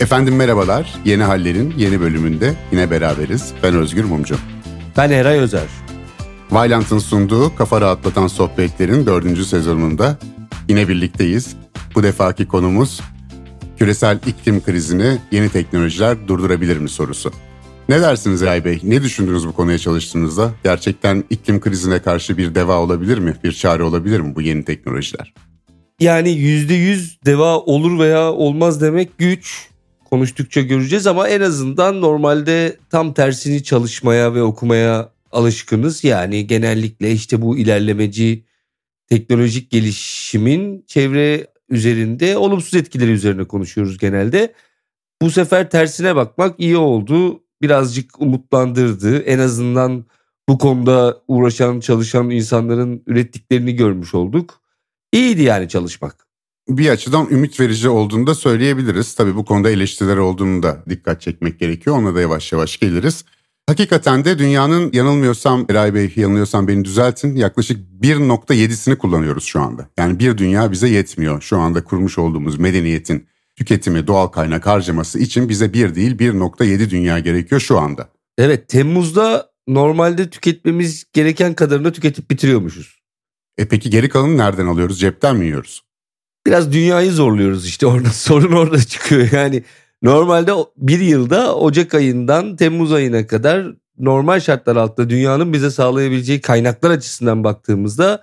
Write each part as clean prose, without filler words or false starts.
Efendim merhabalar, Yeni Haller'in yeni bölümünde yine beraberiz. Ben Özgür Mumcu. Ben Eray Özer. Vailant'ın sunduğu Kafa Rahatlatan Sohbetlerin 4. sezonunda yine birlikteyiz. Bu defaki konumuz küresel iklim krizini yeni teknolojiler durdurabilir mi sorusu. Ne dersiniz Eray Bey? Ne düşündünüz bu konuya çalıştığınızda? Gerçekten iklim krizine karşı bir deva olabilir mi? Bir çare olabilir mi bu yeni teknolojiler? Yani %100 deva olur veya olmaz demek güç. Konuştukça göreceğiz ama en azından normalde tam tersini çalışmaya ve okumaya alışkınız. Yani genellikle işte bu ilerlemeci teknolojik gelişimin çevre üzerinde olumsuz etkileri üzerine konuşuyoruz genelde. Bu sefer tersine bakmak iyi oldu. Birazcık umutlandırdı. En azından bu konuda uğraşan, çalışan insanların ürettiklerini görmüş olduk. İyiydi yani çalışmak. Bir açıdan ümit verici olduğunu da söyleyebiliriz. Tabii bu konuda eleştiriler olduğunu da dikkat çekmek gerekiyor. Ona da yavaş yavaş geliriz. Hakikaten de dünyanın yanılmıyorsam, Eray Bey yanılıyorsam beni düzeltin, yaklaşık 1.7'sini kullanıyoruz şu anda. Yani bir dünya bize yetmiyor. Şu anda kurmuş olduğumuz medeniyetin tüketimi, doğal kaynak harcaması için bize bir değil 1.7 dünya gerekiyor şu anda. Evet, Temmuz'da normalde tüketmemiz gereken kadarını tüketip bitiriyormuşuz. Peki geri kalanı nereden alıyoruz? Cepten mi yiyoruz? Biraz dünyayı zorluyoruz işte, orada sorun orada çıkıyor. Yani normalde bir yılda Ocak ayından Temmuz ayına kadar normal şartlar altında dünyanın bize sağlayabileceği kaynaklar açısından baktığımızda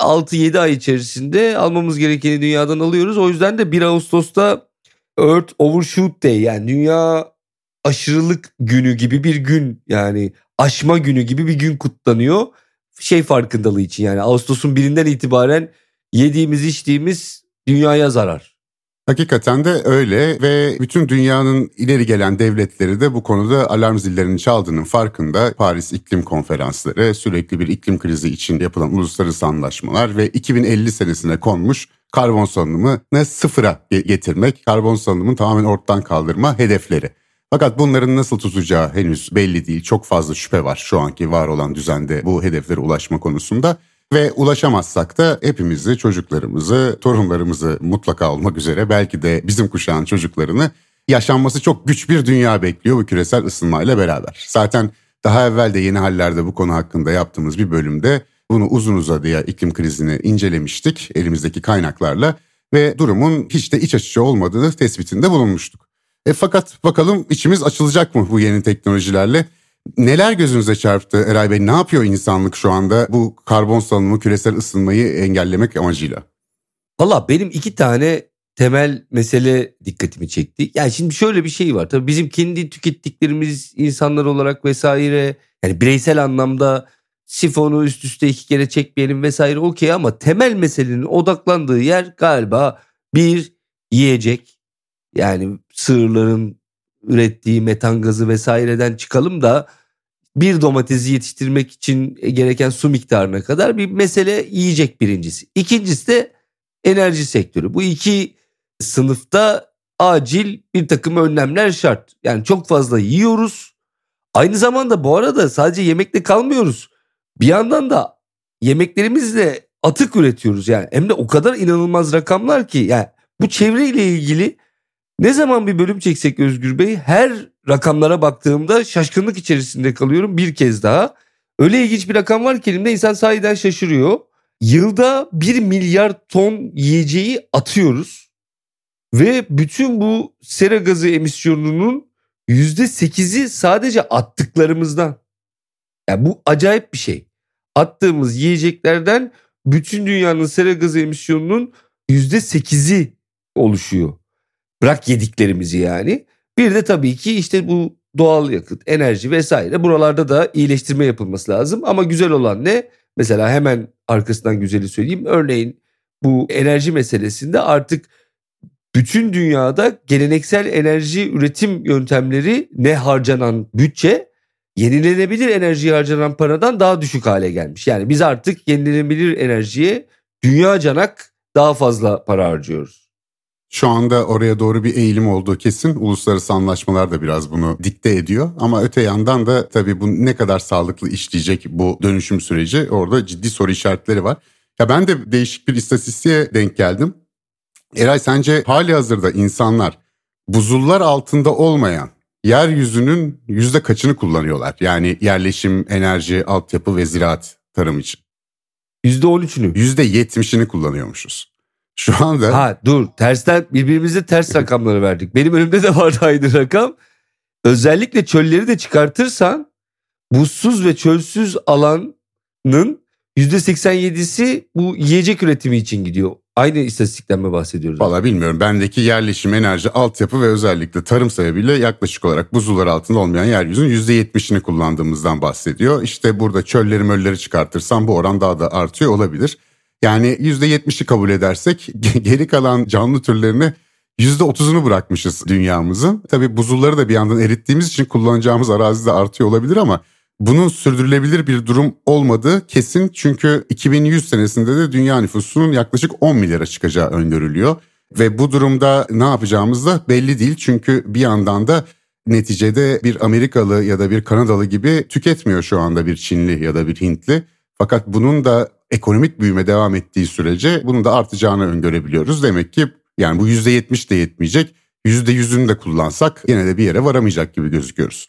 6-7 ay içerisinde almamız gerekeni dünyadan alıyoruz. O yüzden de 1 Ağustos'ta Earth Overshoot Day, yani dünya aşırılık günü gibi bir gün, yani aşma günü gibi bir gün kutlanıyor. Şey farkındalığı için, yani Ağustos'un 1'inden itibaren yediğimiz içtiğimiz dünyaya zarar. Hakikaten de öyle ve bütün dünyanın ileri gelen devletleri de bu konuda alarm zillerinin çaldığının farkında. Paris İklim Konferansları, sürekli bir iklim krizi için yapılan uluslararası anlaşmalar ve 2050 senesine konmuş karbon salınımını sıfıra getirmek, karbon salınımını tamamen ortadan kaldırma hedefleri. Fakat bunların nasıl tutacağı henüz belli değil. Çok fazla şüphe var şu anki var olan düzende bu hedeflere ulaşma konusunda. Ve ulaşamazsak da hepimizi, çocuklarımızı, torunlarımızı mutlaka olmak üzere belki de bizim kuşağın çocuklarını yaşanması çok güç bir dünya bekliyor bu küresel ısınmayla beraber. Zaten daha evvel de Yeni Haller'de bu konu hakkında yaptığımız bir bölümde bunu uzun uzadıya iklim krizini incelemiştik elimizdeki kaynaklarla ve durumun hiç de iç açıcı olmadığını tespitinde bulunmuştuk. Fakat bakalım içimiz açılacak mı bu yeni teknolojilerle? Neler gözünüze çarptı Eray Bey? Ne yapıyor insanlık şu anda bu karbon salınımı, küresel ısınmayı engellemek amacıyla? Valla benim iki tane temel mesele dikkatimi çekti. Yani şimdi şöyle bir şey var. Tabii bizim kendi tükettiklerimiz insanlar olarak vesaire, yani bireysel anlamda sifonu üst üste iki kere çekmeyelim vesaire okey, ama temel meselenin odaklandığı yer galiba bir yiyecek. Yani sığırların ürettiği metan gazı vesaireden çıkalım da bir domatesi yetiştirmek için gereken su miktarına kadar bir mesele yiyecek birincisi. İkincisi de enerji sektörü. Bu iki sınıfta acil bir takım önlemler şart. Yani çok fazla yiyoruz. Aynı zamanda bu arada sadece yemekle kalmıyoruz. Bir yandan da yemeklerimizle atık üretiyoruz yani. Hem de o kadar inanılmaz rakamlar ki, yani bu çevreyle ilgili ne zaman bir bölüm çeksek Özgür Bey, her rakamlara baktığımda şaşkınlık içerisinde kalıyorum bir kez daha. Öyle ilginç bir rakam var ki elimde, insan sahiden şaşırıyor. Yılda 1 milyar ton yiyeceği atıyoruz ve bütün bu sera gazı emisyonunun %8'i sadece attıklarımızdan. Yani bu acayip bir şey. Attığımız yiyeceklerden bütün dünyanın sera gazı emisyonunun %8'i oluşuyor. Bırak yediklerimizi yani. Bir de tabii ki işte bu doğal yakıt, enerji vesaire, buralarda da iyileştirme yapılması lazım. Ama güzel olan ne? Mesela hemen arkasından güzeli söyleyeyim. Örneğin bu enerji meselesinde artık bütün dünyada geleneksel enerji üretim yöntemleri, ne harcanan bütçe yenilenebilir enerjiye harcanan paradan daha düşük hale gelmiş. Yani biz artık yenilenebilir enerjiye dünyacanak daha fazla para harcıyoruz. Şu anda oraya doğru bir eğilim olduğu kesin. Uluslararası anlaşmalar da biraz bunu dikte ediyor. Ama öte yandan da tabii bu ne kadar sağlıklı işleyecek bu dönüşüm süreci, orada ciddi soru işaretleri var. Ya ben de değişik bir istatistiğe denk geldim. Eray, sence hali hazırda insanlar buzullar altında olmayan yeryüzünün yüzde kaçını kullanıyorlar? Yani yerleşim, enerji, altyapı ve ziraat, tarım için. %13'ünü. %70'ini kullanıyormuşuz. Şu anda... Tersten birbirimize ters rakamları verdik. Benim önümde de vardı aynı rakam. Özellikle çölleri de çıkartırsan buzsuz ve çölsüz alanın %87'si bu yiyecek üretimi için gidiyor. Aynı istatistikten mi bahsediyoruz? Valla bilmiyorum. Bendeki yerleşim, enerji, altyapı ve özellikle tarım sebebiyle yaklaşık olarak buzullar altında olmayan yeryüzünün %70'ini kullandığımızdan bahsediyor. İşte burada çölleri mölleri çıkartırsam bu oran daha da artıyor olabilir. Yani %70'i kabul edersek geri kalan canlı türlerini %30'unu bırakmışız dünyamızın. Tabii buzulları da bir yandan erittiğimiz için kullanacağımız arazi de artıyor olabilir ama bunun sürdürülebilir bir durum olmadığı kesin. Çünkü 2100 senesinde de dünya nüfusunun yaklaşık 10 milyara çıkacağı öngörülüyor. Ve bu durumda ne yapacağımız da belli değil. Çünkü bir yandan da neticede bir Amerikalı ya da bir Kanadalı gibi tüketmiyor şu anda bir Çinli ya da bir Hintli. Fakat bunun da ekonomik büyüme devam ettiği sürece bunun da artacağını öngörebiliyoruz. Demek ki yani bu %70 de yetmeyecek, %100'ünü de kullansak yine de bir yere varamayacak gibi gözüküyoruz.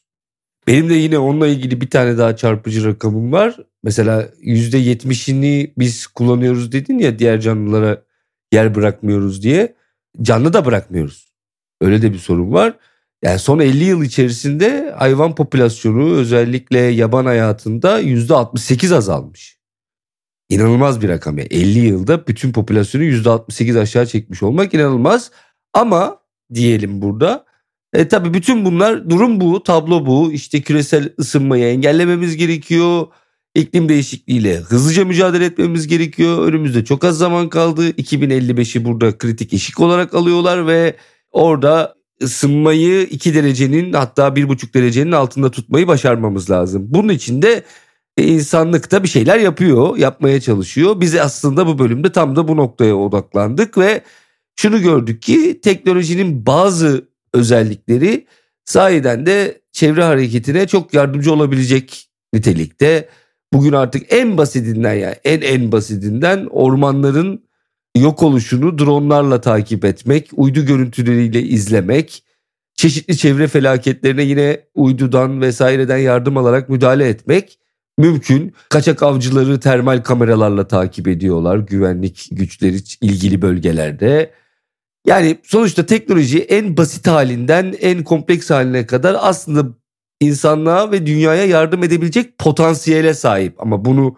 Benim de yine onunla ilgili bir tane daha çarpıcı rakamım var. Mesela %70'ini biz kullanıyoruz dedin ya, diğer canlılara yer bırakmıyoruz diye. Canlı da bırakmıyoruz. Öyle de bir sorun var. Yani son 50 yıl içerisinde hayvan popülasyonu özellikle yaban hayatında %68 azalmış. İnanılmaz bir rakam ya. 50 yılda bütün popülasyonu %68 aşağı çekmiş olmak inanılmaz. Ama diyelim burada... Tabii bütün bunlar, durum bu, tablo bu. İşte küresel ısınmayı engellememiz gerekiyor. İklim değişikliğiyle hızlıca mücadele etmemiz gerekiyor. Önümüzde çok az zaman kaldı. 2055'i burada kritik eşik olarak alıyorlar ve orada ısınmayı 2 derecenin hatta 1,5 derecenin altında tutmayı başarmamız lazım. Bunun için de insanlık da bir şeyler yapıyor, yapmaya çalışıyor. Biz aslında bu bölümde tam da bu noktaya odaklandık ve şunu gördük ki teknolojinin bazı özellikleri sahiden de çevre hareketine çok yardımcı olabilecek nitelikte. Bugün artık en basitinden en basitinden ormanların yok oluşunu dronlarla takip etmek, uydu görüntüleriyle izlemek, çeşitli çevre felaketlerine yine uydudan vesaireden yardım alarak müdahale etmek mümkün. Kaçak avcıları termal kameralarla takip ediyorlar, güvenlik güçleri ilgili bölgelerde. Yani sonuçta teknoloji en basit halinden en kompleks haline kadar aslında insanlığa ve dünyaya yardım edebilecek potansiyele sahip. Ama bunu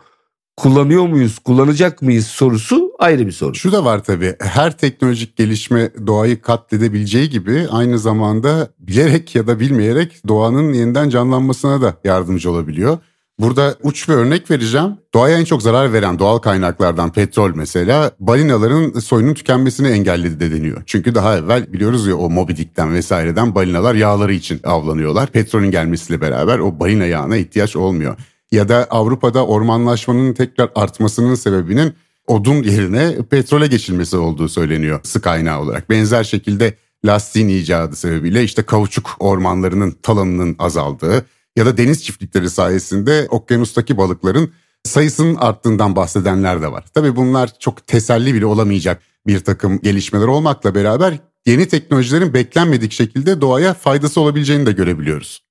kullanıyor muyuz, kullanacak mıyız sorusu ayrı bir soru. Şu da var tabii, her teknolojik gelişme doğayı katledebileceği gibi aynı zamanda bilerek ya da bilmeyerek doğanın yeniden canlanmasına da yardımcı olabiliyor. Burada uç bir örnek vereceğim. Doğaya en çok zarar veren doğal kaynaklardan petrol mesela balinaların soyunun tükenmesini engelledi de deniyor. Çünkü daha evvel biliyoruz ya, o Moby Dick'ten vesaireden balinalar yağları için avlanıyorlar. Petrolün gelmesiyle beraber o balina yağına ihtiyaç olmuyor. Ya da Avrupa'da ormanlaşmanın tekrar artmasının sebebinin odun yerine petrole geçilmesi olduğu söyleniyor sık kaynağı olarak. Benzer şekilde lastiğin icadı sebebiyle işte kauçuk ormanlarının talanının azaldığı, ya da deniz çiftlikleri sayesinde okyanustaki balıkların sayısının arttığından bahsedenler de var. Tabii bunlar çok teselli bile olamayacak bir takım gelişmeler olmakla beraber yeni teknolojilerin beklenmedik şekilde doğaya faydası olabileceğini de görebiliyoruz.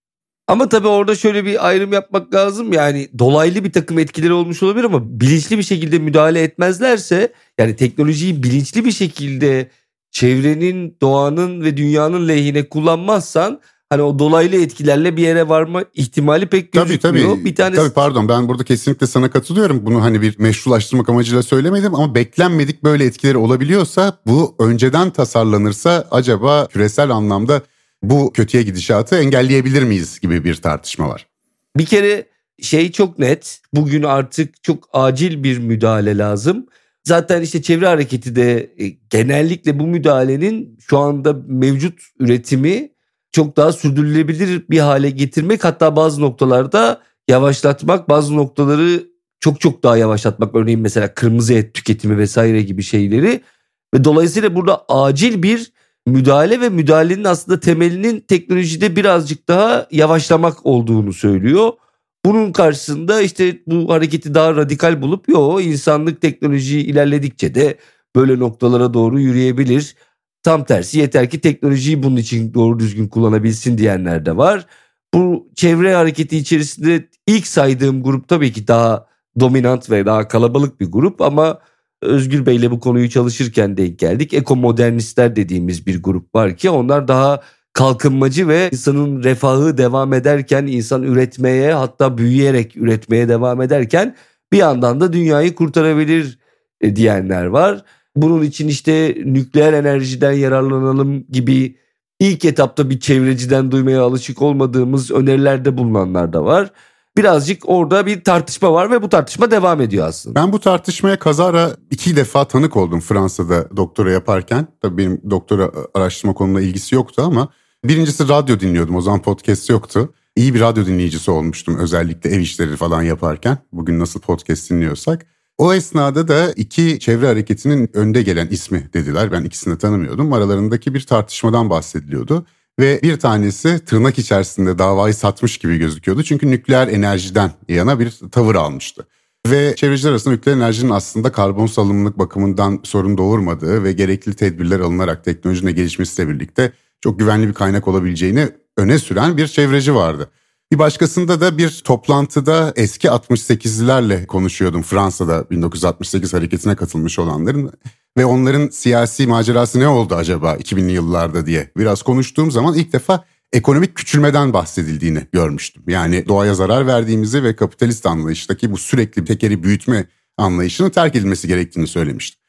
Ama tabii orada şöyle bir ayrım yapmak lazım. Yani dolaylı bir takım etkileri olmuş olabilir ama bilinçli bir şekilde müdahale etmezlerse, yani teknolojiyi bilinçli bir şekilde çevrenin, doğanın ve dünyanın lehine kullanmazsan, hani o dolaylı etkilerle bir yere varma ihtimali pek gözükmüyor. Tabii. Bir tanesi... ben burada kesinlikle sana katılıyorum. Bunu hani bir meşrulaştırmak amacıyla söylemedim ama beklenmedik böyle etkileri olabiliyorsa, bu önceden tasarlanırsa acaba küresel anlamda bu kötüye gidişatı engelleyebilir miyiz gibi bir tartışma var. Bir kere şey çok net, bugün artık çok acil bir müdahale lazım. Zaten işte çevre hareketi de genellikle bu müdahalenin şu anda mevcut üretimi çok daha sürdürülebilir bir hale getirmek, hatta bazı noktalarda yavaşlatmak, bazı noktaları çok daha yavaşlatmak, örneğin mesela kırmızı et tüketimi vesaire gibi şeyleri. Ve dolayısıyla burada acil bir müdahale ve müdahalenin aslında temelinin teknolojide birazcık daha yavaşlamak olduğunu söylüyor. Bunun karşısında işte bu hareketi daha radikal bulup insanlık teknoloji ilerledikçe de böyle noktalara doğru yürüyebilir. Tam tersi, yeter ki teknolojiyi bunun için doğru düzgün kullanabilsin diyenler de var. Bu çevre hareketi içerisinde ilk saydığım grup tabii ki daha dominant ve daha kalabalık bir grup, ama Özgür Bey'le bu konuyu çalışırken denk geldik. Ekomodernistler dediğimiz bir grup var ki onlar daha kalkınmacı ve insanın refahı devam ederken, insan üretmeye, hatta büyüyerek üretmeye devam ederken bir yandan da dünyayı kurtarabilir diyenler var. Bunun için işte nükleer enerjiden yararlanalım gibi ilk etapta bir çevreciden duymaya alışık olmadığımız önerilerde bulunanlar da var. Birazcık orada bir tartışma var ve bu tartışma devam ediyor aslında. Ben bu tartışmaya kazara 2 defa tanık oldum Fransa'da doktora yaparken. Tabii benim doktora araştırma konumla ilgisi yoktu ama birincisi radyo dinliyordum. O zaman podcast yoktu. İyi bir radyo dinleyicisi olmuştum, özellikle ev işleri falan yaparken. Bugün nasıl podcast dinliyorsak. O esnada da 2 çevre hareketinin önde gelen ismi dediler. Ben ikisini de tanımıyordum. Aralarındaki bir tartışmadan bahsediliyordu. Ve bir tanesi tırnak içerisinde davayı satmış gibi gözüküyordu. Çünkü nükleer enerjiden yana bir tavır almıştı. Ve çevreciler arasında nükleer enerjinin aslında karbon salımlılık bakımından sorun doğurmadığı ve gerekli tedbirler alınarak teknolojinin gelişmesiyle birlikte çok güvenli bir kaynak olabileceğini öne süren bir çevreci vardı. Bir başkasında da bir toplantıda eski 68'lilerle konuşuyordum, Fransa'da 1968 hareketine katılmış olanların ve onların siyasi macerası ne oldu acaba 2000'li yıllarda diye biraz konuştuğum zaman ilk defa ekonomik küçülmeden bahsedildiğini görmüştüm. Yani doğaya zarar verdiğimizi ve kapitalist anlayıştaki bu sürekli tekeri büyütme anlayışının terk edilmesi gerektiğini söylemiştim.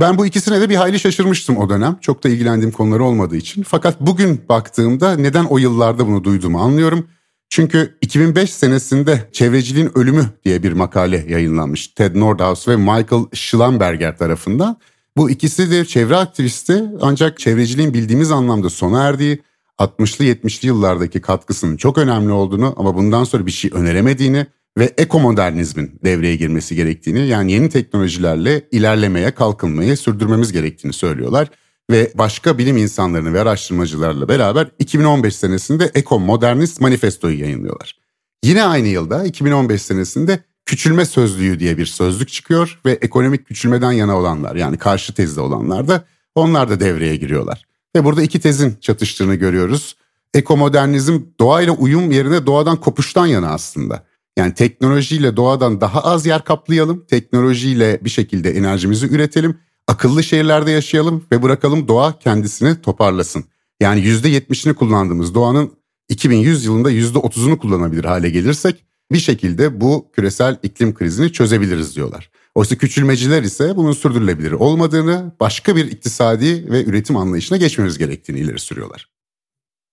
Ben bu ikisine de bir hayli şaşırmıştım o dönem. Çok da ilgilendiğim konular olmadığı için. Fakat bugün baktığımda neden o yıllarda bunu duyduğumu anlıyorum. Çünkü 2005 senesinde Çevreciliğin Ölümü diye bir makale yayınlanmış Ted Nordhaus ve Michael Shellenberger tarafından. Bu ikisi de çevre aktivisti, ancak çevreciliğin bildiğimiz anlamda sona erdiği, 60'lı 70'li yıllardaki katkısının çok önemli olduğunu ama bundan sonra bir şey öneremediğini ve ekomodernizmin devreye girmesi gerektiğini, yani yeni teknolojilerle ilerlemeye, kalkınmayı sürdürmemiz gerektiğini söylüyorlar. Ve başka bilim insanlarını ve araştırmacılarla beraber 2015 senesinde Ekomodernist Manifesto'yu yayınlıyorlar. Yine aynı yılda 2015 senesinde Küçülme Sözlüğü diye bir sözlük çıkıyor ve ekonomik küçülmeden yana olanlar, yani karşı tezde olanlar da, onlar da devreye giriyorlar. Ve burada iki tezin çatıştığını görüyoruz. Ekomodernizm doğayla uyum yerine doğadan kopuştan yana aslında. Yani teknolojiyle doğadan daha az yer kaplayalım, teknolojiyle bir şekilde enerjimizi üretelim, akıllı şehirlerde yaşayalım ve bırakalım doğa kendisini toparlasın. Yani %70'ini kullandığımız doğanın 2100 yılında %30'unu kullanabilir hale gelirsek bir şekilde bu küresel iklim krizini çözebiliriz diyorlar. Oysa küçülmeciler ise bunun sürdürülebilir olmadığını, başka bir iktisadi ve üretim anlayışına geçmemiz gerektiğini ileri sürüyorlar.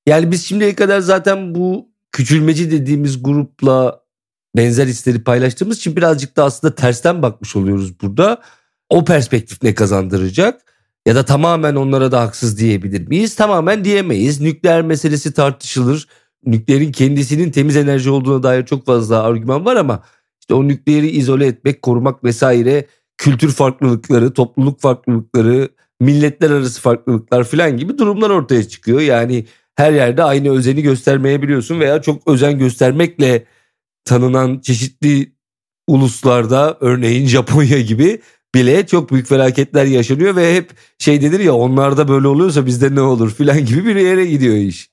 Yani biz şimdiye kadar zaten bu küçülmeci dediğimiz grupla benzer hisleri paylaştığımız için birazcık da aslında tersten bakmış oluyoruz burada. O perspektif ne kazandıracak? Ya da tamamen onlara da haksız diyebilir miyiz? Tamamen diyemeyiz. Nükleer meselesi tartışılır. Nükleerin kendisinin temiz enerji olduğuna dair çok fazla argüman var ama işte o nükleeri izole etmek, korumak vesaire, kültür farklılıkları, topluluk farklılıkları, milletler arası farklılıklar falan gibi durumlar ortaya çıkıyor. Yani her yerde aynı özeni göstermeyebiliyorsun veya çok özen göstermekle tanınan çeşitli uluslarda, örneğin Japonya gibi bile çok büyük felaketler yaşanıyor ve hep şey denir ya, onlarda böyle oluyorsa bizde ne olur filan gibi bir yere gidiyor iş.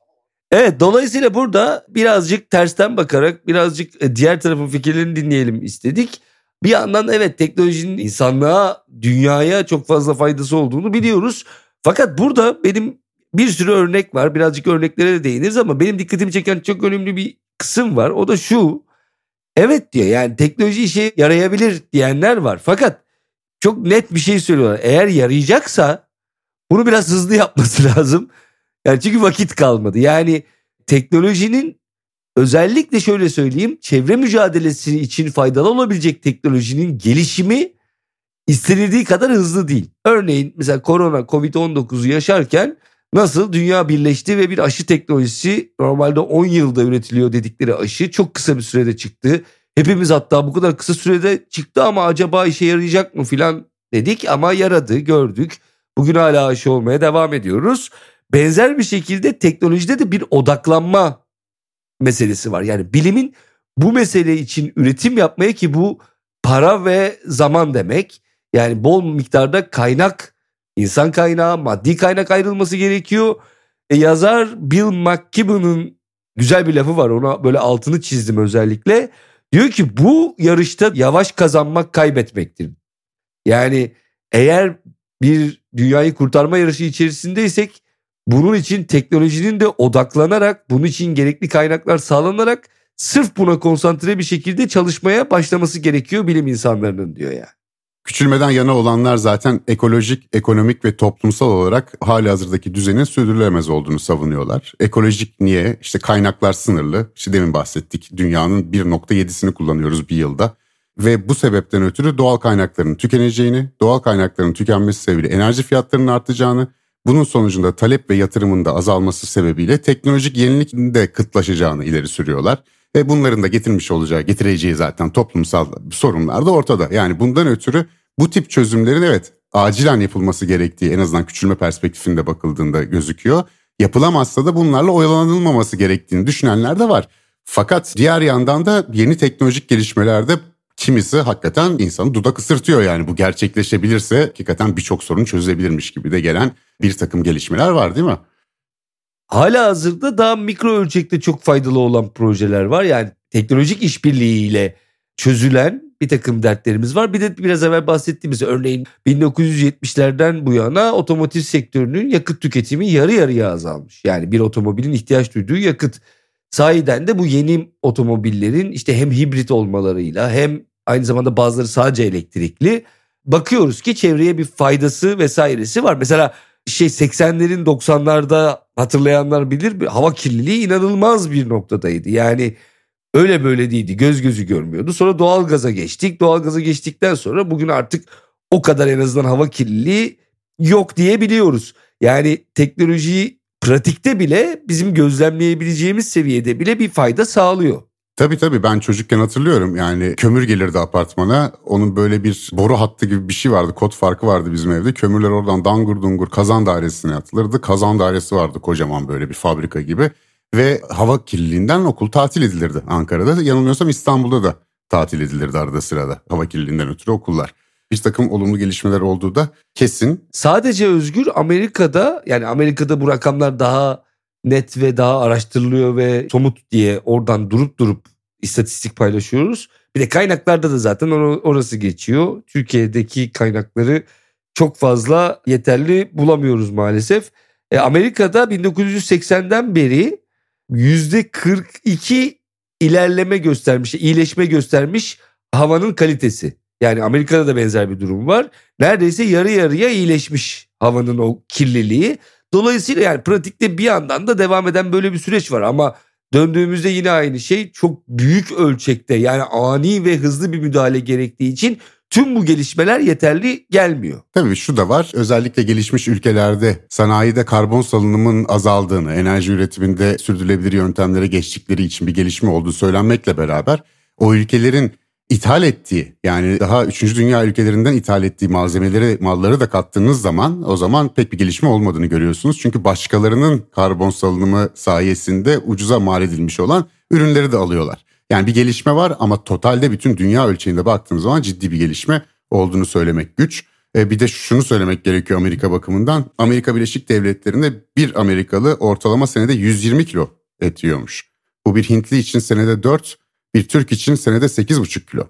Evet, dolayısıyla burada birazcık tersten bakarak birazcık diğer tarafın fikirlerini dinleyelim istedik. Bir yandan evet, teknolojinin insanlığa, dünyaya çok fazla faydası olduğunu biliyoruz. Fakat burada benim bir sürü örnek var, birazcık örneklere de değiniriz ama benim dikkatimi çeken çok önemli bir kısım var. O da şu, evet diyor, yani teknoloji işe yarayabilir diyenler var fakat çok net bir şey söylüyorlar. Eğer yarayacaksa bunu biraz hızlı yapması lazım. Yani çünkü vakit kalmadı. Yani teknolojinin, özellikle şöyle söyleyeyim, çevre mücadelesi için faydalı olabilecek teknolojinin gelişimi istenildiği kadar hızlı değil. Örneğin mesela korona, Covid-19'u yaşarken nasıl dünya birleşti ve bir aşı teknolojisi, normalde 10 yılda üretiliyor dedikleri aşı çok kısa bir sürede çıktı. Hepimiz hatta bu kadar kısa sürede çıktı ama acaba işe yarayacak mı filan dedik ama yaradı, gördük. Bugün hala aşı olmaya devam ediyoruz. Benzer bir şekilde teknolojide de bir odaklanma meselesi var. Yani bilimin bu mesele için üretim yapmaya, ki bu para ve zaman demek. Yani bol miktarda kaynak, insan kaynağı, maddi kaynak ayrılması gerekiyor. Yazar Bill McKibben'ın güzel bir lafı var, ona böyle altını çizdim özellikle. Diyor ki bu yarışta yavaş kazanmak kaybetmektir. Yani eğer bir dünyayı kurtarma yarışı içerisindeysek bunun için teknolojinin de odaklanarak, bunun için gerekli kaynaklar sağlanarak sırf buna konsantre bir şekilde çalışmaya başlaması gerekiyor bilim insanlarının diyor yani. Küçülmeden yana olanlar zaten ekolojik, ekonomik ve toplumsal olarak halihazırdaki düzenin sürdürülemez olduğunu savunuyorlar. Ekolojik niye? İşte kaynaklar sınırlı. İşte demin bahsettik, dünyanın 1.7'sini kullanıyoruz bir yılda. Ve bu sebepten ötürü doğal kaynakların tükeneceğini, doğal kaynakların tükenmesi sebebiyle enerji fiyatlarının artacağını, bunun sonucunda talep ve yatırımın da azalması sebebiyle teknolojik yeniliğin de kıtlaşacağını ileri sürüyorlar. Ve bunların da getireceği zaten toplumsal sorunlar da ortada. Yani bundan ötürü bu tip çözümlerin evet acilen yapılması gerektiği en azından küçülme perspektifinde bakıldığında gözüküyor. Yapılamazsa da bunlarla oyalanılmaması gerektiğini düşünenler de var. Fakat diğer yandan da yeni teknolojik gelişmelerde kimisi hakikaten insanı dudak ısırtıyor. Yani bu gerçekleşebilirse hakikaten birçok sorun çözülebilirmiş gibi de gelen bir takım gelişmeler var, değil mi? Halihazırda daha mikro ölçekte çok faydalı olan projeler var. Yani teknolojik işbirliğiyle çözülen bir takım dertlerimiz var. Bir de biraz evvel bahsettiğimiz, örneğin 1970'lerden bu yana otomotiv sektörünün yakıt tüketimi yarı yarıya azalmış. Yani bir otomobilin ihtiyaç duyduğu yakıt. Sahiden de bu yeni otomobillerin işte hem hibrit olmalarıyla hem aynı zamanda bazıları sadece elektrikli, bakıyoruz ki çevreye bir faydası vesairesi var. Mesela 80'lerin 90'larda hatırlayanlar bilir, hava kirliliği inanılmaz bir noktadaydı. Yani öyle böyle değildi, gözü görmüyordu. Sonra doğalgaza geçtik. Doğalgaza geçtikten sonra bugün artık o kadar en azından hava kirliliği yok diyebiliyoruz. Yani teknolojiyi pratikte bile bizim gözlemleyebileceğimiz seviyede bile bir fayda sağlıyor. Tabii ben çocukken hatırlıyorum, yani kömür gelirdi apartmana, onun böyle bir boru hattı gibi bir şey vardı, kod farkı vardı bizim evde. Kömürler oradan dangur dungur kazan dairesine atılırdı. Kazan dairesi vardı kocaman, böyle bir fabrika gibi ve hava kirliliğinden okul tatil edilirdi Ankara'da. Yanılmıyorsam İstanbul'da da tatil edilirdi arada sırada hava kirliliğinden ötürü okullar. Bir takım olumlu gelişmeler olduğu da kesin. Sadece Özgür, Amerika'da bu rakamlar daha net ve daha araştırılıyor ve somut diye oradan durup istatistik paylaşıyoruz. Bir de kaynaklarda da zaten orası geçiyor. Türkiye'deki kaynakları çok fazla yeterli bulamıyoruz maalesef. Amerika'da 1980'den beri %42 ilerleme göstermiş, iyileşme göstermiş havanın kalitesi. Yani Amerika'da da benzer bir durum var. Neredeyse yarı yarıya iyileşmiş havanın o kirliliği. Dolayısıyla yani pratikte bir yandan da devam eden böyle bir süreç var. Ama döndüğümüzde yine aynı şey, çok büyük ölçekte yani ani ve hızlı bir müdahale gerektiği için tüm bu gelişmeler yeterli gelmiyor. Tabii şu da var, özellikle gelişmiş ülkelerde sanayide karbon salınımın azaldığını, enerji üretiminde sürdürülebilir yöntemlere geçtikleri için bir gelişme olduğu söylenmekle beraber o ülkelerin İthal ettiği, yani daha 3. dünya ülkelerinden ithal ettiği malları da kattığınız zaman o zaman pek bir gelişme olmadığını görüyorsunuz. Çünkü başkalarının karbon salınımı sayesinde ucuza mal edilmiş olan ürünleri de alıyorlar. Yani bir gelişme var ama totalde bütün dünya ölçeğinde baktığınız zaman ciddi bir gelişme olduğunu söylemek güç. Bir de şunu söylemek gerekiyor Amerika bakımından. Amerika Birleşik Devletleri'nde bir Amerikalı ortalama senede 120 kilo et yiyormuş. Bu bir Hintli için senede 4, bir Türk için senede 8,5 kilo.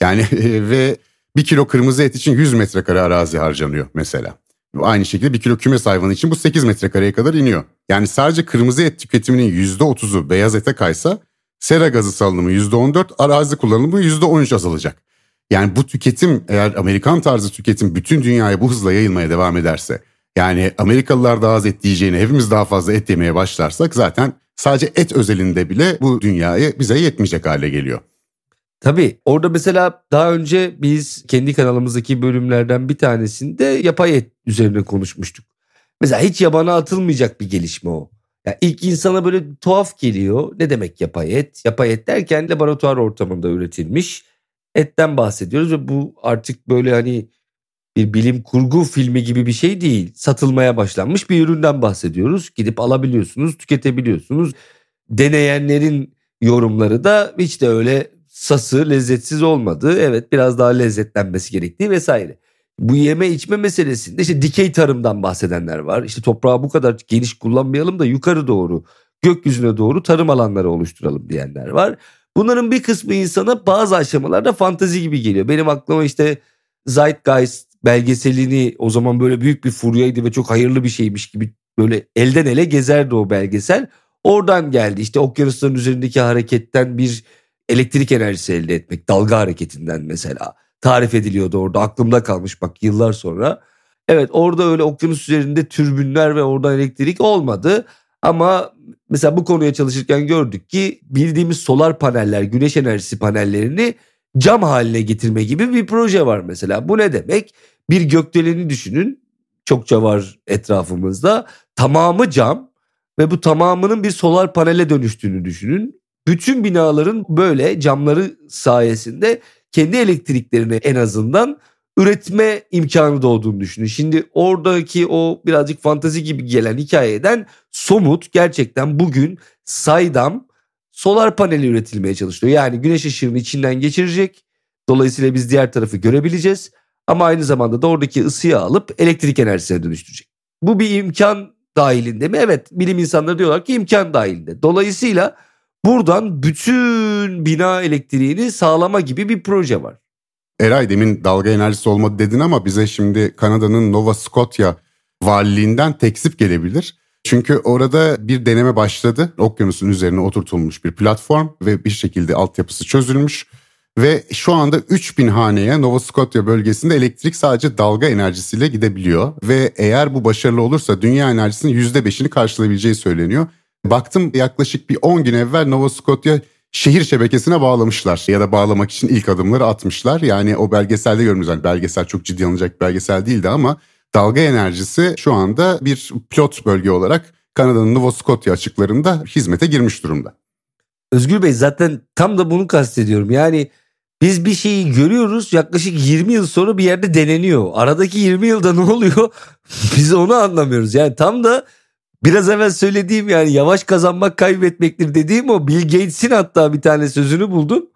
Yani ve 1 kilo kırmızı et için 100 metrekare arazi harcanıyor mesela. Aynı şekilde 1 kilo kümes hayvanı için bu 8 metrekareye kadar iniyor. Yani sadece kırmızı et tüketiminin %30'u beyaz ete kaysa sera gazı salınımı %14, arazi kullanımı %13 azalacak. Yani bu tüketim, eğer Amerikan tarzı tüketim bütün dünyaya bu hızla yayılmaya devam ederse, yani Amerikalılar daha az et yiyeceğine hepimiz daha fazla et yemeye başlarsak zaten sadece et özelinde bile bu dünyayı bize yetmeyecek hale geliyor. Tabii orada mesela daha önce biz kendi kanalımızdaki bölümlerden bir tanesinde yapay et üzerine konuşmuştuk. Mesela hiç yabana atılmayacak bir gelişme o. Yani ilk insana böyle tuhaf geliyor. Ne demek yapay et? Yapay et derken laboratuvar ortamında üretilmiş etten bahsediyoruz ve bu artık böyle hani bir bilim kurgu filmi gibi bir şey değil. Satılmaya başlanmış bir üründen bahsediyoruz. Gidip alabiliyorsunuz, tüketebiliyorsunuz. Deneyenlerin yorumları da hiç de öyle sası, lezzetsiz olmadığı, evet biraz daha lezzetlenmesi gerektiği vesaire. Bu yeme içme meselesinde işte dikey tarımdan bahsedenler var. İşte toprağı bu kadar geniş kullanmayalım da yukarı doğru, gökyüzüne doğru tarım alanları oluşturalım diyenler var. Bunların bir kısmı insana bazı aşamalarda fantezi gibi geliyor. Benim aklıma işte Zeitgeist belgeselini, o zaman böyle büyük bir furyaydı ve çok hayırlı bir şeymiş gibi böyle elden ele gezerdi o belgesel. Oradan geldi işte okyanusların üzerindeki hareketten bir elektrik enerjisi elde etmek, dalga hareketinden mesela tarif ediliyordu orada, aklımda kalmış bak yıllar sonra. Evet, orada öyle okyanus üzerinde türbinler ve oradan elektrik olmadı ama mesela bu konuya çalışırken gördük ki bildiğimiz solar paneller, güneş enerjisi panellerini cam haline getirme gibi bir proje var mesela. Bu ne demek? Bir gökdeleni düşünün, çokça var etrafımızda, tamamı cam ve bu tamamının bir solar panele dönüştüğünü düşünün. Bütün binaların böyle camları sayesinde kendi elektriklerini en azından üretme imkanı doğduğunu düşünün. Şimdi oradaki o birazcık fantezi gibi gelen hikayeden somut, gerçekten bugün saydam solar paneli üretilmeye çalışılıyor. Yani güneş ışığını içinden geçirecek. Dolayısıyla biz diğer tarafı görebileceğiz. Ama aynı zamanda da oradaki ısıyı alıp elektrik enerjisine dönüştürecek. Bu bir imkan dahilinde mi? Evet, bilim insanları diyorlar ki imkan dahilinde. Dolayısıyla buradan bütün bina elektriğini sağlama gibi bir proje var. Eray, demin dalga enerjisi olmadı dedin ama bize şimdi Kanada'nın Nova Scotia valiliğinden teksip gelebilir. Çünkü orada bir deneme başladı. Okyanusun üzerine oturtulmuş bir platform ve bir şekilde altyapısı çözülmüş. Ve şu anda 3000 haneye Nova Scotia bölgesinde elektrik sadece dalga enerjisiyle gidebiliyor. Ve eğer bu başarılı olursa dünya enerjisinin %5'ini karşılayabileceği söyleniyor. Baktım yaklaşık bir 10 gün evvel Nova Scotia şehir şebekesine bağlamışlar ya da bağlamak için ilk adımları atmışlar. Yani o belgeselde görmüyoruz. Yani belgesel çok ciddi alınacak bir belgesel değildi ama dalga enerjisi şu anda bir pilot bölge olarak Kanada'nın Nova Scotia açıklarında hizmete girmiş durumda. Özgür Bey, zaten tam da bunu kastediyorum. Yani biz bir şeyi görüyoruz, yaklaşık 20 yıl sonra bir yerde deneniyor. Aradaki 20 yılda ne oluyor? Biz onu anlamıyoruz. Yani tam da biraz evvel söylediğim, yani yavaş kazanmak kaybetmektir dediğim o Bill Gates'in hatta bir tane sözünü buldum.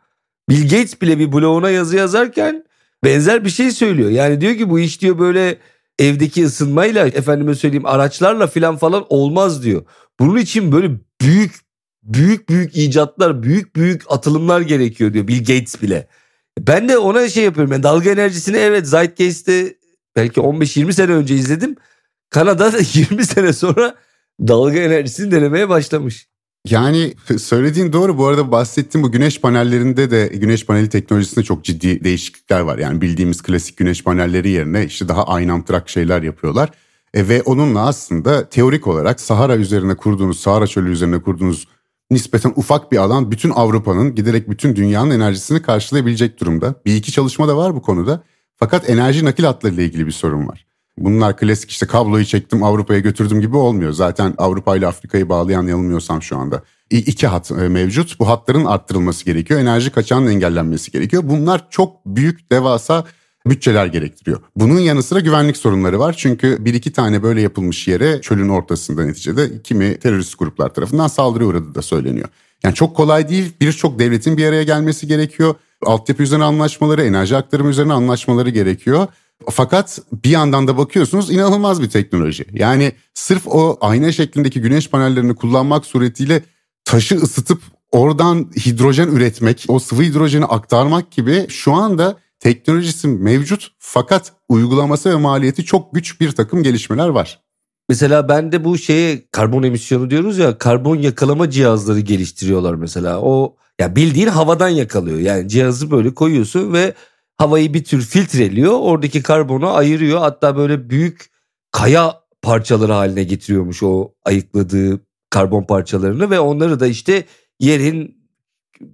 Bill Gates bile bir bloğuna yazı yazarken benzer bir şey söylüyor. Yani diyor ki bu iş diyor böyle evdeki ısınmayla, efendime söyleyeyim araçlarla filan falan olmaz diyor. Bunun için böyle büyük icatlar, büyük atılımlar gerekiyor diyor Bill Gates bile. Ben de ona şey yapıyorum. Yani dalga enerjisini, evet, Zeitgeist'te belki 15-20 sene önce izledim. Kanada'da 20 sene sonra dalga enerjisini denemeye başlamış. Yani söylediğin doğru. Bu arada bahsettiğim bu güneş panellerinde de, güneş paneli teknolojisinde çok ciddi değişiklikler var. Yani bildiğimiz klasik güneş panelleri yerine işte daha aynamtırak şeyler yapıyorlar. Ve onunla aslında teorik olarak Sahara üzerine kurduğunuz, Sahara çölü üzerine kurduğunuz nispeten ufak bir alan bütün Avrupa'nın, giderek bütün dünyanın enerjisini karşılayabilecek durumda. Bir iki çalışma da var bu konuda. Fakat enerji nakil hatlarıyla ilgili bir sorun var. Bunlar klasik işte kabloyu çektim Avrupa'ya götürdüm gibi olmuyor. Zaten Avrupa ile Afrika'yı bağlayan, yanılmıyorsam şu anda 2 hat mevcut. Bu hatların arttırılması gerekiyor. Enerji kaçağının engellenmesi gerekiyor. Bunlar çok büyük, devasa bütçeler gerektiriyor. Bunun yanı sıra güvenlik sorunları var. Çünkü bir iki tane böyle yapılmış yere çölün ortasında neticede kimi terörist gruplar tarafından saldırı uğradığı da söyleniyor. Yani çok kolay değil. Birçok devletin bir araya gelmesi gerekiyor. Altyapı üzerine anlaşmaları, enerji aktarımı üzerine anlaşmaları gerekiyor. Fakat bir yandan da bakıyorsunuz inanılmaz bir teknoloji. Yani sırf o ayna şeklindeki güneş panellerini kullanmak suretiyle taşı ısıtıp oradan hidrojen üretmek, o sıvı hidrojeni aktarmak gibi şu anda teknolojisi mevcut fakat uygulaması ve maliyeti çok güç bir takım gelişmeler var. Mesela ben de bu şeye karbon emisyonu diyoruz ya, karbon yakalama cihazları geliştiriyorlar mesela. O ya bildiğin havadan yakalıyor. Yani cihazı böyle koyuyorsun ve havayı bir tür filtreliyor. Oradaki karbonu ayırıyor. Hatta böyle büyük kaya parçaları haline getiriyormuş o ayıkladığı karbon parçalarını ve onları da işte yerin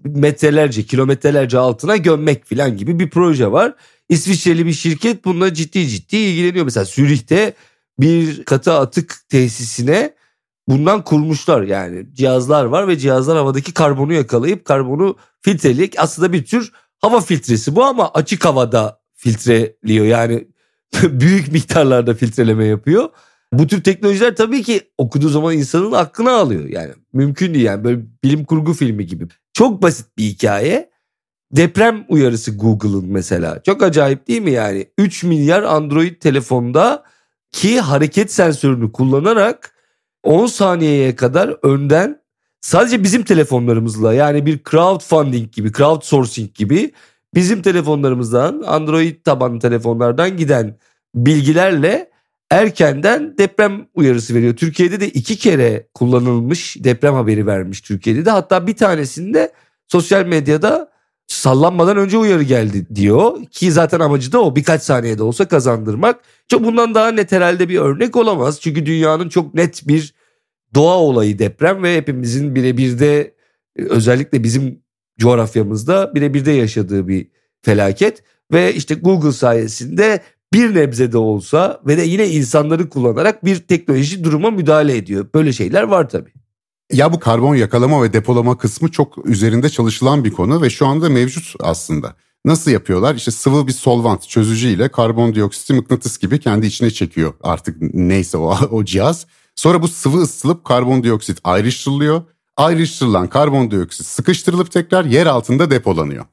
metrelerce, kilometrelerce altına gömmek falan gibi bir proje var. İsviçreli bir şirket bununla ciddi ilgileniyor. Mesela Zürih'te bir katı atık tesisine bundan kurmuşlar. Yani cihazlar var ve cihazlar havadaki karbonu yakalayıp karbonu filtreleyip, aslında bir tür hava filtresi bu ama açık havada filtreliyor, yani büyük miktarlarda filtreleme yapıyor. Bu tür teknolojiler tabii ki okuduğu zaman insanın aklına alıyor. Yani mümkün değil, yani böyle bilim kurgu filmi gibi. Çok basit bir hikaye. Deprem uyarısı Google'ın mesela. Çok acayip değil mi yani? 3 milyar Android telefonda ki hareket sensörünü kullanarak 10 saniyeye kadar önden sadece bizim telefonlarımızla, yani bir crowdfunding gibi, crowdsourcing gibi bizim telefonlarımızdan, Android tabanlı telefonlardan giden bilgilerle erkenden deprem uyarısı veriyor. Türkiye'de de 2 kere kullanılmış, deprem haberi vermiş Türkiye'de de. Hatta bir tanesinde sosyal medyada sallanmadan önce uyarı geldi diyor. Ki zaten amacı da o, birkaç saniyede olsa kazandırmak. Çok bundan daha net herhalde bir örnek olamaz. Çünkü dünyanın çok net bir doğa olayı deprem ve hepimizin birebir de, özellikle bizim coğrafyamızda birebir de yaşadığı bir felaket. Ve işte Google sayesinde bir nebze de olsa ve de yine insanları kullanarak bir teknoloji duruma müdahale ediyor. Böyle şeyler var tabii. Ya bu karbon yakalama ve depolama kısmı çok üzerinde çalışılan bir konu ve şu anda mevcut aslında. Nasıl yapıyorlar? İşte sıvı bir solvant çözücüyle karbondioksiti mıknatıs gibi kendi içine çekiyor artık, neyse o cihaz. Sonra bu sıvı ısıtılıp karbondioksit ayrıştırılıyor. Ayrıştırılan karbondioksit sıkıştırılıp tekrar yer altında depolanıyor.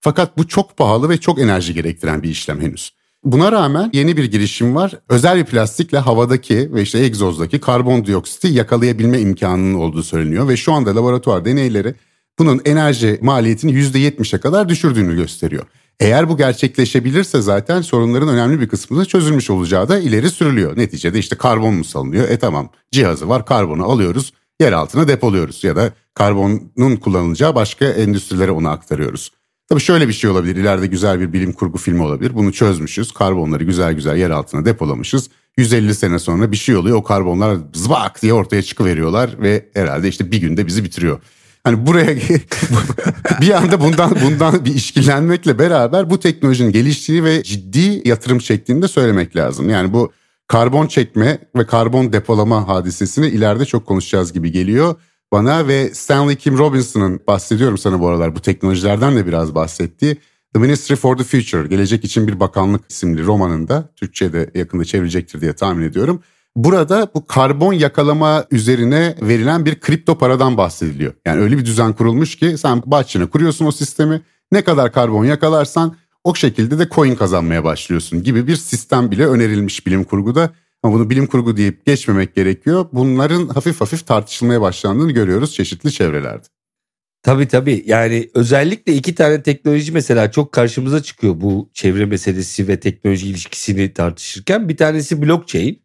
Fakat bu çok pahalı ve çok enerji gerektiren bir işlem henüz. Buna rağmen yeni bir girişim var. Özel bir plastikle havadaki ve işte egzozdaki karbondioksiti yakalayabilme imkanının olduğu söyleniyor. Ve şu anda laboratuvar deneyleri bunun enerji maliyetini %70'e kadar düşürdüğünü gösteriyor. Eğer bu gerçekleşebilirse zaten sorunların önemli bir kısmının çözülmüş olacağı da ileri sürülüyor. Neticede işte karbon mu salınıyor? Tamam, cihazı var, karbonu alıyoruz, yer altına depoluyoruz ya da karbonun kullanılacağı başka endüstrilere onu aktarıyoruz. Tabii şöyle bir şey olabilir, ileride güzel bir bilim kurgu filmi olabilir. Bunu çözmüşüz, karbonları güzel güzel yer altına depolamışız. 150 sene sonra bir şey oluyor, o karbonlar zıvak diye ortaya çıkıveriyorlar ve herhalde işte bir günde bizi bitiriyor. Hani buraya bir anda bundan bir işkillenmekle beraber bu teknolojinin geliştiği ve ciddi yatırım çektiğini de söylemek lazım. Yani bu karbon çekme ve karbon depolama hadisesini ileride çok konuşacağız gibi geliyor bana ve Stanley Kim Robinson'ın, bahsediyorum sana bu aralar, bu teknolojilerden de biraz bahsettiği The Ministry for the Future, Gelecek için bir Bakanlık isimli romanında, Türkçe'ye de yakında çevrilecektir diye tahmin ediyorum. Burada bu karbon yakalama üzerine verilen bir kripto paradan bahsediliyor. Yani öyle bir düzen kurulmuş ki sen bahçene kuruyorsun o sistemi, ne kadar karbon yakalarsan o şekilde de coin kazanmaya başlıyorsun gibi bir sistem bile önerilmiş bilim kurguda. Ama bunu bilim kurgu deyip geçmemek gerekiyor. Bunların hafif hafif tartışılmaya başlandığını görüyoruz çeşitli çevrelerde. Tabii, yani özellikle 2 tane teknoloji mesela çok karşımıza çıkıyor bu çevre meselesi ve teknoloji ilişkisini tartışırken. Bir tanesi blockchain.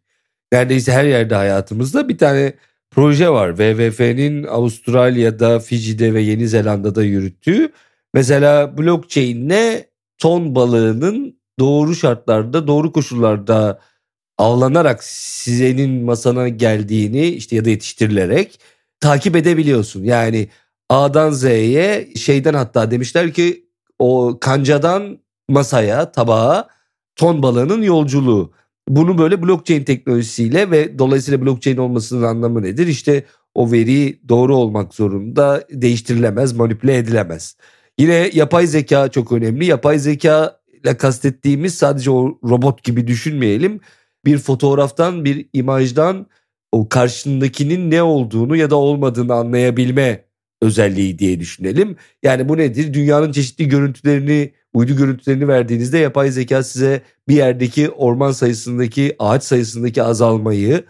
Neredeyse her yerde hayatımızda. Bir tane proje var, WWF'nin Avustralya'da, Fiji'de ve Yeni Zelanda'da yürüttüğü. Mesela blockchain'le ton balığının doğru şartlarda, doğru koşullarda avlanarak sizin masana geldiğini işte ya da yetiştirilerek takip edebiliyorsun. Yani A'dan Z'ye, şeyden, hatta demişler ki o kancadan masaya, tabağa ton balığının yolculuğu. Bunu böyle blockchain teknolojisiyle ve dolayısıyla blockchain olmasının anlamı nedir? İşte o veri doğru olmak zorunda, değiştirilemez, manipüle edilemez. Yine yapay zeka çok önemli. Yapay zeka ile kastettiğimiz sadece o robot gibi düşünmeyelim. Bir fotoğraftan, bir imajdan o karşındakinin ne olduğunu ya da olmadığını anlayabilme özelliği diye düşünelim. Yani bu nedir? Dünyanın çeşitli görüntülerini, uydu görüntülerini verdiğinizde yapay zeka size bir yerdeki orman sayısındaki, ağaç sayısındaki azalmayı,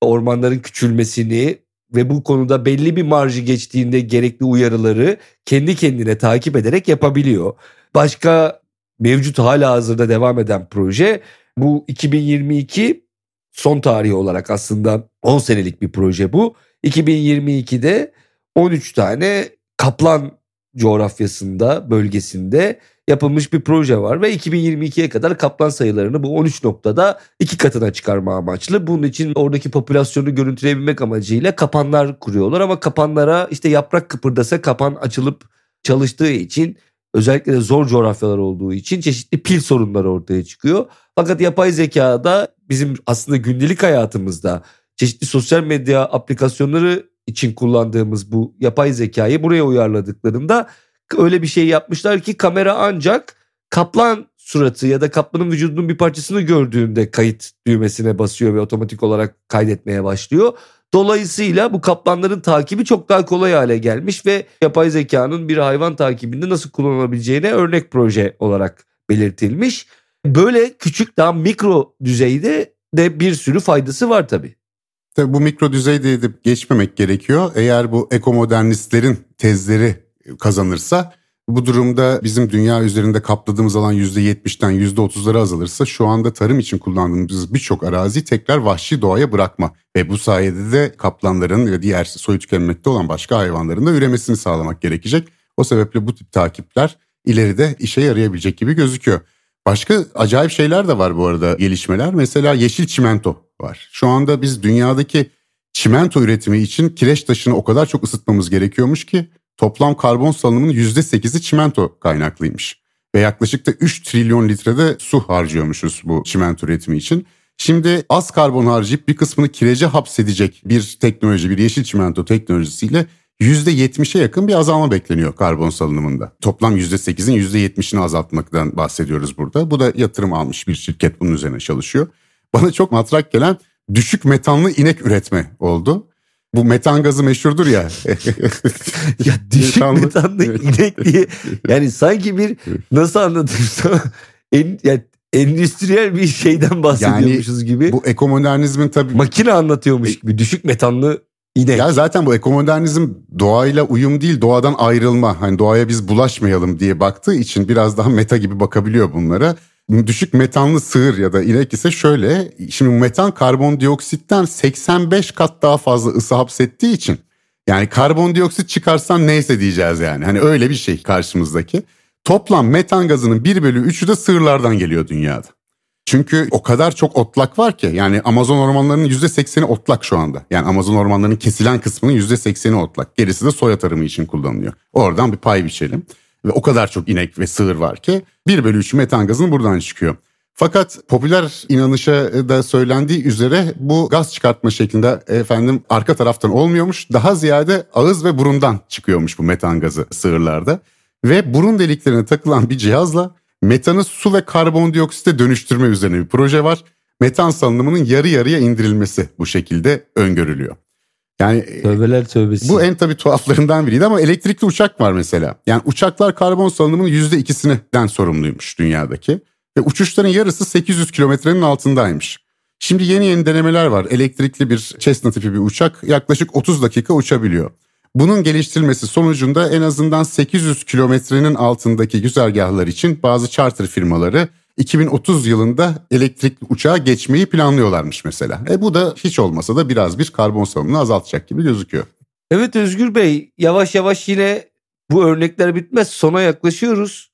ormanların küçülmesini ve bu konuda belli bir marjı geçtiğinde gerekli uyarıları kendi kendine takip ederek yapabiliyor. Başka mevcut hala hazırda devam eden proje, bu 2022 son tarihi olarak aslında 10 senelik bir proje bu. 2022'de 13 tane Kaplan coğrafyasında, bölgesinde yapılmış bir proje var ve 2022'ye kadar kaplan sayılarını bu 13 noktada 2 katına çıkarma amaçlı. Bunun için oradaki popülasyonu görüntüleyebilmek amacıyla kapanlar kuruyorlar ama kapanlara işte yaprak kıpırdasa kapan açılıp çalıştığı için, özellikle de zor coğrafyalar olduğu için çeşitli pil sorunları ortaya çıkıyor. Fakat yapay zekada bizim aslında gündelik hayatımızda çeşitli sosyal medya aplikasyonları için kullandığımız bu yapay zekayı buraya uyarladıklarında öyle bir şey yapmışlar ki kamera ancak kaplan suratı ya da kaplanın vücudunun bir parçasını gördüğünde kayıt düğmesine basıyor ve otomatik olarak kaydetmeye başlıyor. Dolayısıyla bu kaplanların takibi çok daha kolay hale gelmiş ve yapay zekanın bir hayvan takibinde nasıl kullanılabileceğine örnek proje olarak belirtilmiş. Böyle küçük, daha mikro düzeyde de bir sürü faydası var tabii. Tabii bu mikro düzeyde edip geçmemek gerekiyor. Eğer bu ekomodernistlerin tezleri kazanırsa, bu durumda bizim dünya üzerinde kapladığımız alan %70'den %30'lara azalırsa şu anda tarım için kullandığımız birçok arazi tekrar vahşi doğaya bırakma ve bu sayede de kaplanların ve diğer soyu tükenmekte olan başka hayvanların da üremesini sağlamak gerekecek. O sebeple bu tip takipler ileride işe yarayabilecek gibi gözüküyor. Başka acayip şeyler de var bu arada, gelişmeler. Mesela yeşil çimento var. Şu anda biz dünyadaki çimento üretimi için kireç taşını o kadar çok ısıtmamız gerekiyormuş ki toplam karbon salınımının %8'i çimento kaynaklıymış. Ve yaklaşık da 3 trilyon litrede su harcıyormuşuz bu çimento üretimi için. Şimdi az karbon harcayıp bir kısmını kirece hapsedecek bir teknoloji, bir yeşil çimento teknolojisiyle %70'e yakın bir azalma bekleniyor karbon salınımında. Toplam %8'in %70'ini azaltmaktan bahsediyoruz burada. Bu da yatırım almış bir şirket bunun üzerine çalışıyor. Bana çok matrak gelen düşük metanlı inek üretme oldu. Bu metan gazı meşhurdur ya. Ya düşük metanlı inek diye. Yani sanki bir, nasıl anlatayım sana, endüstriyel bir şeyden bahsediyormuşuz yani, gibi. Bu ekomodernizmin tabii. Makine anlatıyormuş gibi düşük metanlı inek. Ya zaten bu ekomodernizm doğayla uyum değil, doğadan ayrılma. Hani doğaya biz bulaşmayalım diye baktığı için biraz daha meta gibi bakabiliyor bunlara. Düşük metanlı sığır ya da inek ise şöyle, şimdi metan karbondioksitten 85 kat daha fazla ısı hapsettiği için, yani karbondioksit çıkarsan neyse diyeceğiz yani, hani öyle bir şey karşımızdaki. Toplam metan gazının 1/3'ü de sığırlardan geliyor dünyada. Çünkü o kadar çok otlak var ki, yani Amazon ormanlarının %80'i otlak şu anda. Yani Amazon ormanlarının kesilen kısmının %80'i otlak, gerisi de soya tarımı için kullanılıyor. Oradan bir pay biçelim. Ve o kadar çok inek ve sığır var ki 1/3 metan gazının buradan çıkıyor. Fakat popüler inanışa da söylendiği üzere bu gaz çıkartma şeklinde arka taraftan olmuyormuş. Daha ziyade ağız ve burundan çıkıyormuş bu metan gazı sığırlarda. Ve burun deliklerine takılan bir cihazla metanı su ve karbondioksite dönüştürme üzerine bir proje var. Metan salınımının yarı yarıya indirilmesi bu şekilde öngörülüyor. Yani tövbeler tövbesi. Bu en tabii tuhaflarından biriydi ama elektrikli uçak var mesela. Yani uçaklar karbon salınımının %2'sinden sorumluymuş dünyadaki. Ve uçuşların yarısı 800 kilometrenin altındaymış. Şimdi yeni denemeler var. Elektrikli bir Cessna tipi bir uçak yaklaşık 30 dakika uçabiliyor. Bunun geliştirilmesi sonucunda en azından 800 kilometrenin altındaki güzergahlar için bazı charter firmaları 2030 yılında elektrikli uçağa geçmeyi planlıyorlarmış mesela. Bu da hiç olmasa da biraz bir karbon salınımını azaltacak gibi gözüküyor. Evet Özgür Bey, yavaş yavaş yine bu örnekler bitmez, sona yaklaşıyoruz.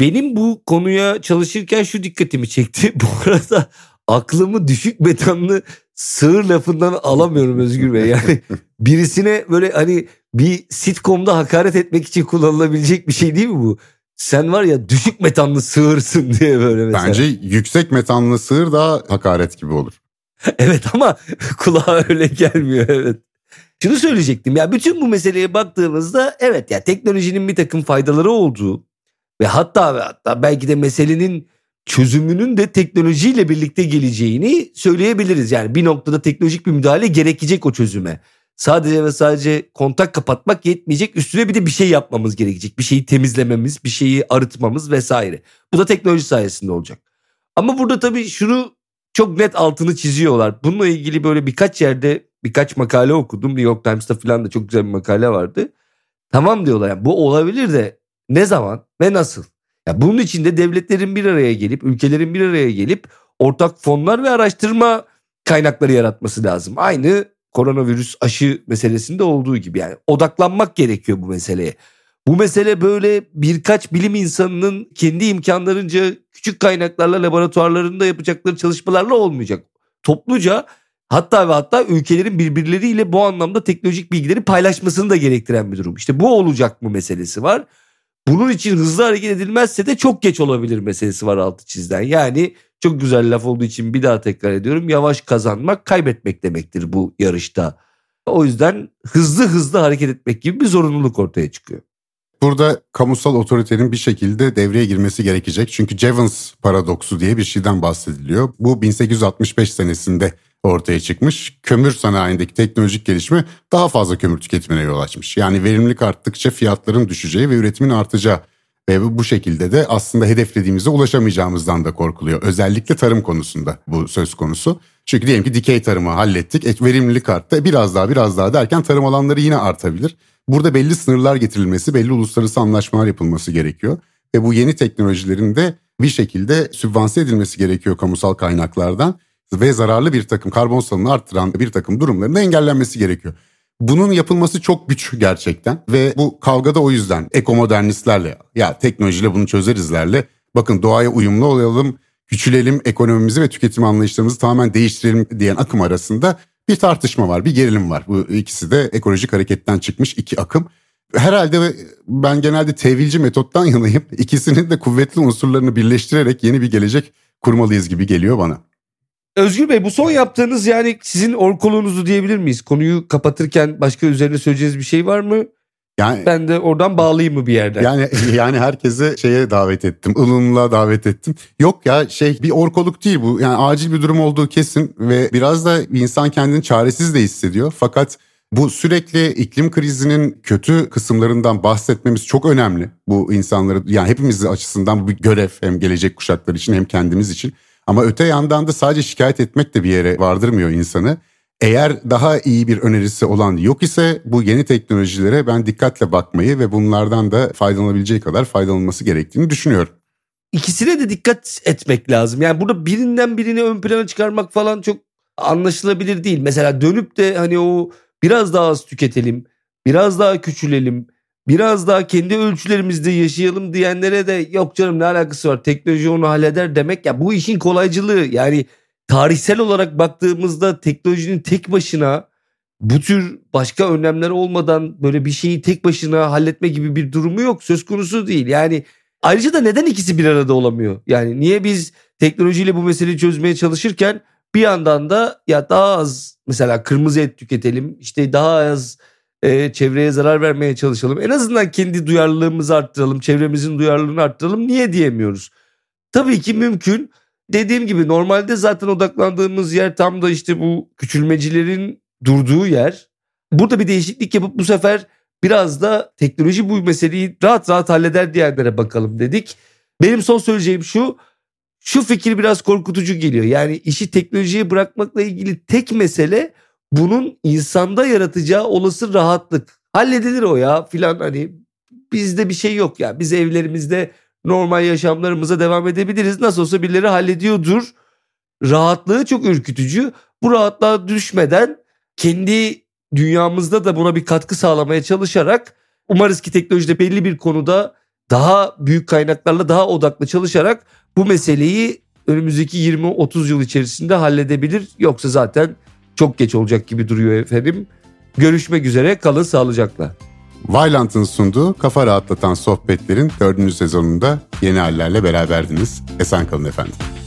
Benim bu konuya çalışırken şu dikkatimi çekti. Bu arada aklımı düşük metanlı sığır lafından alamıyorum Özgür Bey. Yani birisine böyle hani bir sitcom'da hakaret etmek için kullanılabilecek bir şey değil mi bu? Sen var ya düşük metanlı sığırsın diye böyle mesela. Bence yüksek metanlı sığır daha hakaret gibi olur. Evet ama kulağa öyle gelmiyor, evet. Şunu söyleyecektim ya, bütün bu meseleye baktığımızda evet ya, teknolojinin bir takım faydaları olduğu ve hatta belki de meselenin çözümünün de teknolojiyle birlikte geleceğini söyleyebiliriz. Yani bir noktada teknolojik bir müdahale gerekecek o çözüme. Sadece ve sadece kontak kapatmak yetmeyecek. Üstüne bir de bir şey yapmamız gerekecek. Bir şeyi temizlememiz, bir şeyi arıtmamız vesaire. Bu da teknoloji sayesinde olacak. Ama burada tabii şunu çok net altını çiziyorlar. Bununla ilgili böyle birkaç yerde birkaç makale okudum. New York Times'ta falan da çok güzel bir makale vardı. Tamam diyorlar yani, bu olabilir de ne zaman ve nasıl? Yani bunun için de devletlerin bir araya gelip, ülkelerin bir araya gelip ortak fonlar ve araştırma kaynakları yaratması lazım. Aynı koronavirüs aşı meselesinde olduğu gibi yani odaklanmak gerekiyor bu meseleye. Bu mesele böyle birkaç bilim insanının kendi imkanlarınca küçük kaynaklarla laboratuvarlarında yapacakları çalışmalarla olmayacak. Topluca hatta ülkelerin birbirleriyle bu anlamda teknolojik bilgileri paylaşmasını da gerektiren bir durum. İşte bu olacak mı meselesi var. Bunun için hızlı hareket edilmezse de çok geç olabilir meselesi var altı çizden. Yani çok güzel laf olduğu için bir daha tekrar ediyorum. Yavaş kazanmak kaybetmek demektir bu yarışta. O yüzden hızlı hareket etmek gibi bir zorunluluk ortaya çıkıyor. Burada kamusal otoritenin bir şekilde devreye girmesi gerekecek. Çünkü Jevons paradoksu diye bir şeyden bahsediliyor. Bu 1865 senesinde ortaya çıkmış. Kömür sanayindeki teknolojik gelişme daha fazla kömür tüketimine yol açmış. Yani verimlilik arttıkça fiyatların düşeceği ve üretimin artacağı ve bu şekilde de aslında hedeflediğimize ulaşamayacağımızdan da korkuluyor. Özellikle tarım konusunda bu söz konusu. Çünkü diyelim ki dikey tarımı hallettik, verimlilik arttı, biraz daha derken tarım alanları yine artabilir. Burada belli sınırlar getirilmesi, belli uluslararası anlaşmalar yapılması gerekiyor. Ve bu yeni teknolojilerin de bir şekilde sübvanse edilmesi gerekiyor kamusal kaynaklardan. Ve zararlı bir takım karbon salımını arttıran bir takım durumların da engellenmesi gerekiyor. Bunun yapılması çok güç gerçekten ve bu kavgada o yüzden ekomodernistlerle, ya teknolojiyle bunu çözerizlerle, bakın doğaya uyumlu olalım, küçülelim, ekonomimizi ve tüketim anlayışlarımızı tamamen değiştirelim diyen akım arasında bir tartışma var, bir gerilim var. Bu ikisi de ekolojik hareketten çıkmış iki akım. Herhalde ben genelde tevilci metottan yanayım. İkisinin de kuvvetli unsurlarını birleştirerek yeni bir gelecek kurmalıyız gibi geliyor bana. Özgür Bey, bu son yaptığınız yani sizin orkoluğunuzu diyebilir miyiz? Konuyu kapatırken başka üzerine söyleyeceğiniz bir şey var mı? Yani, ben de oradan bağlayayım mı bir yerden? Yani herkese davet ettim. Ilımla davet ettim. Yok ya bir orkoluk değil bu. Yani acil bir durum olduğu kesin ve biraz da insan kendini çaresiz de hissediyor. Fakat bu sürekli iklim krizinin kötü kısımlarından bahsetmemiz çok önemli. Bu insanları yani hepimiz açısından bu bir görev hem gelecek kuşaklar için hem kendimiz için. Ama öte yandan da sadece şikayet etmek de bir yere vardırmıyor insanı. Eğer daha iyi bir önerisi olan yok ise bu yeni teknolojilere ben dikkatle bakmayı ve bunlardan da faydalanabileceği kadar faydalanılması gerektiğini düşünüyorum. İkisine de dikkat etmek lazım. Yani burada birinden birini ön plana çıkarmak falan çok anlaşılabilir değil. Mesela dönüp de o biraz daha az tüketelim, biraz daha küçülelim, biraz daha kendi ölçülerimizde yaşayalım diyenlere de yok canım ne alakası var, teknoloji onu halleder demek ya bu işin kolaycılığı. Yani tarihsel olarak baktığımızda teknolojinin tek başına bu tür başka önlemler olmadan böyle bir şeyi tek başına halletme gibi bir durumu yok, söz konusu değil. Yani ayrıca da neden ikisi bir arada olamıyor? Yani niye biz teknolojiyle bu meseleyi çözmeye çalışırken bir yandan da ya daha az mesela kırmızı et tüketelim, daha az çevreye zarar vermeye çalışalım. En azından kendi duyarlılığımızı arttıralım, çevremizin duyarlılığını arttıralım. Niye diyemiyoruz? Tabii ki mümkün. Dediğim gibi normalde zaten odaklandığımız yer tam da bu küçülmecilerin durduğu yer. Burada bir değişiklik yapıp bu sefer biraz da teknoloji bu meseleyi rahat rahat halleder diyenlere bakalım dedik. Benim son söyleyeceğim şu fikir biraz korkutucu geliyor. Yani işi teknolojiye bırakmakla ilgili tek mesele bunun insanda yaratacağı olası rahatlık. Halledilir o ya filan, bizde bir şey yok ya. Biz evlerimizde normal yaşamlarımıza devam edebiliriz. Nasıl olsa birileri hallediyordur. Rahatlığı çok ürkütücü. Bu rahatlığa düşmeden kendi dünyamızda da buna bir katkı sağlamaya çalışarak umarız ki teknolojide belli bir konuda daha büyük kaynaklarla daha odaklı çalışarak bu meseleyi önümüzdeki 20-30 yıl içerisinde halledebilir. Yoksa zaten çok geç olacak gibi duruyor efendim. Görüşmek üzere, kalın sağlıcakla. Vailant'ın sunduğu Kafa Rahatlatan Sohbetlerin 4. sezonunda Yeni Haller'le beraberdiniz. Esen kalın efendim.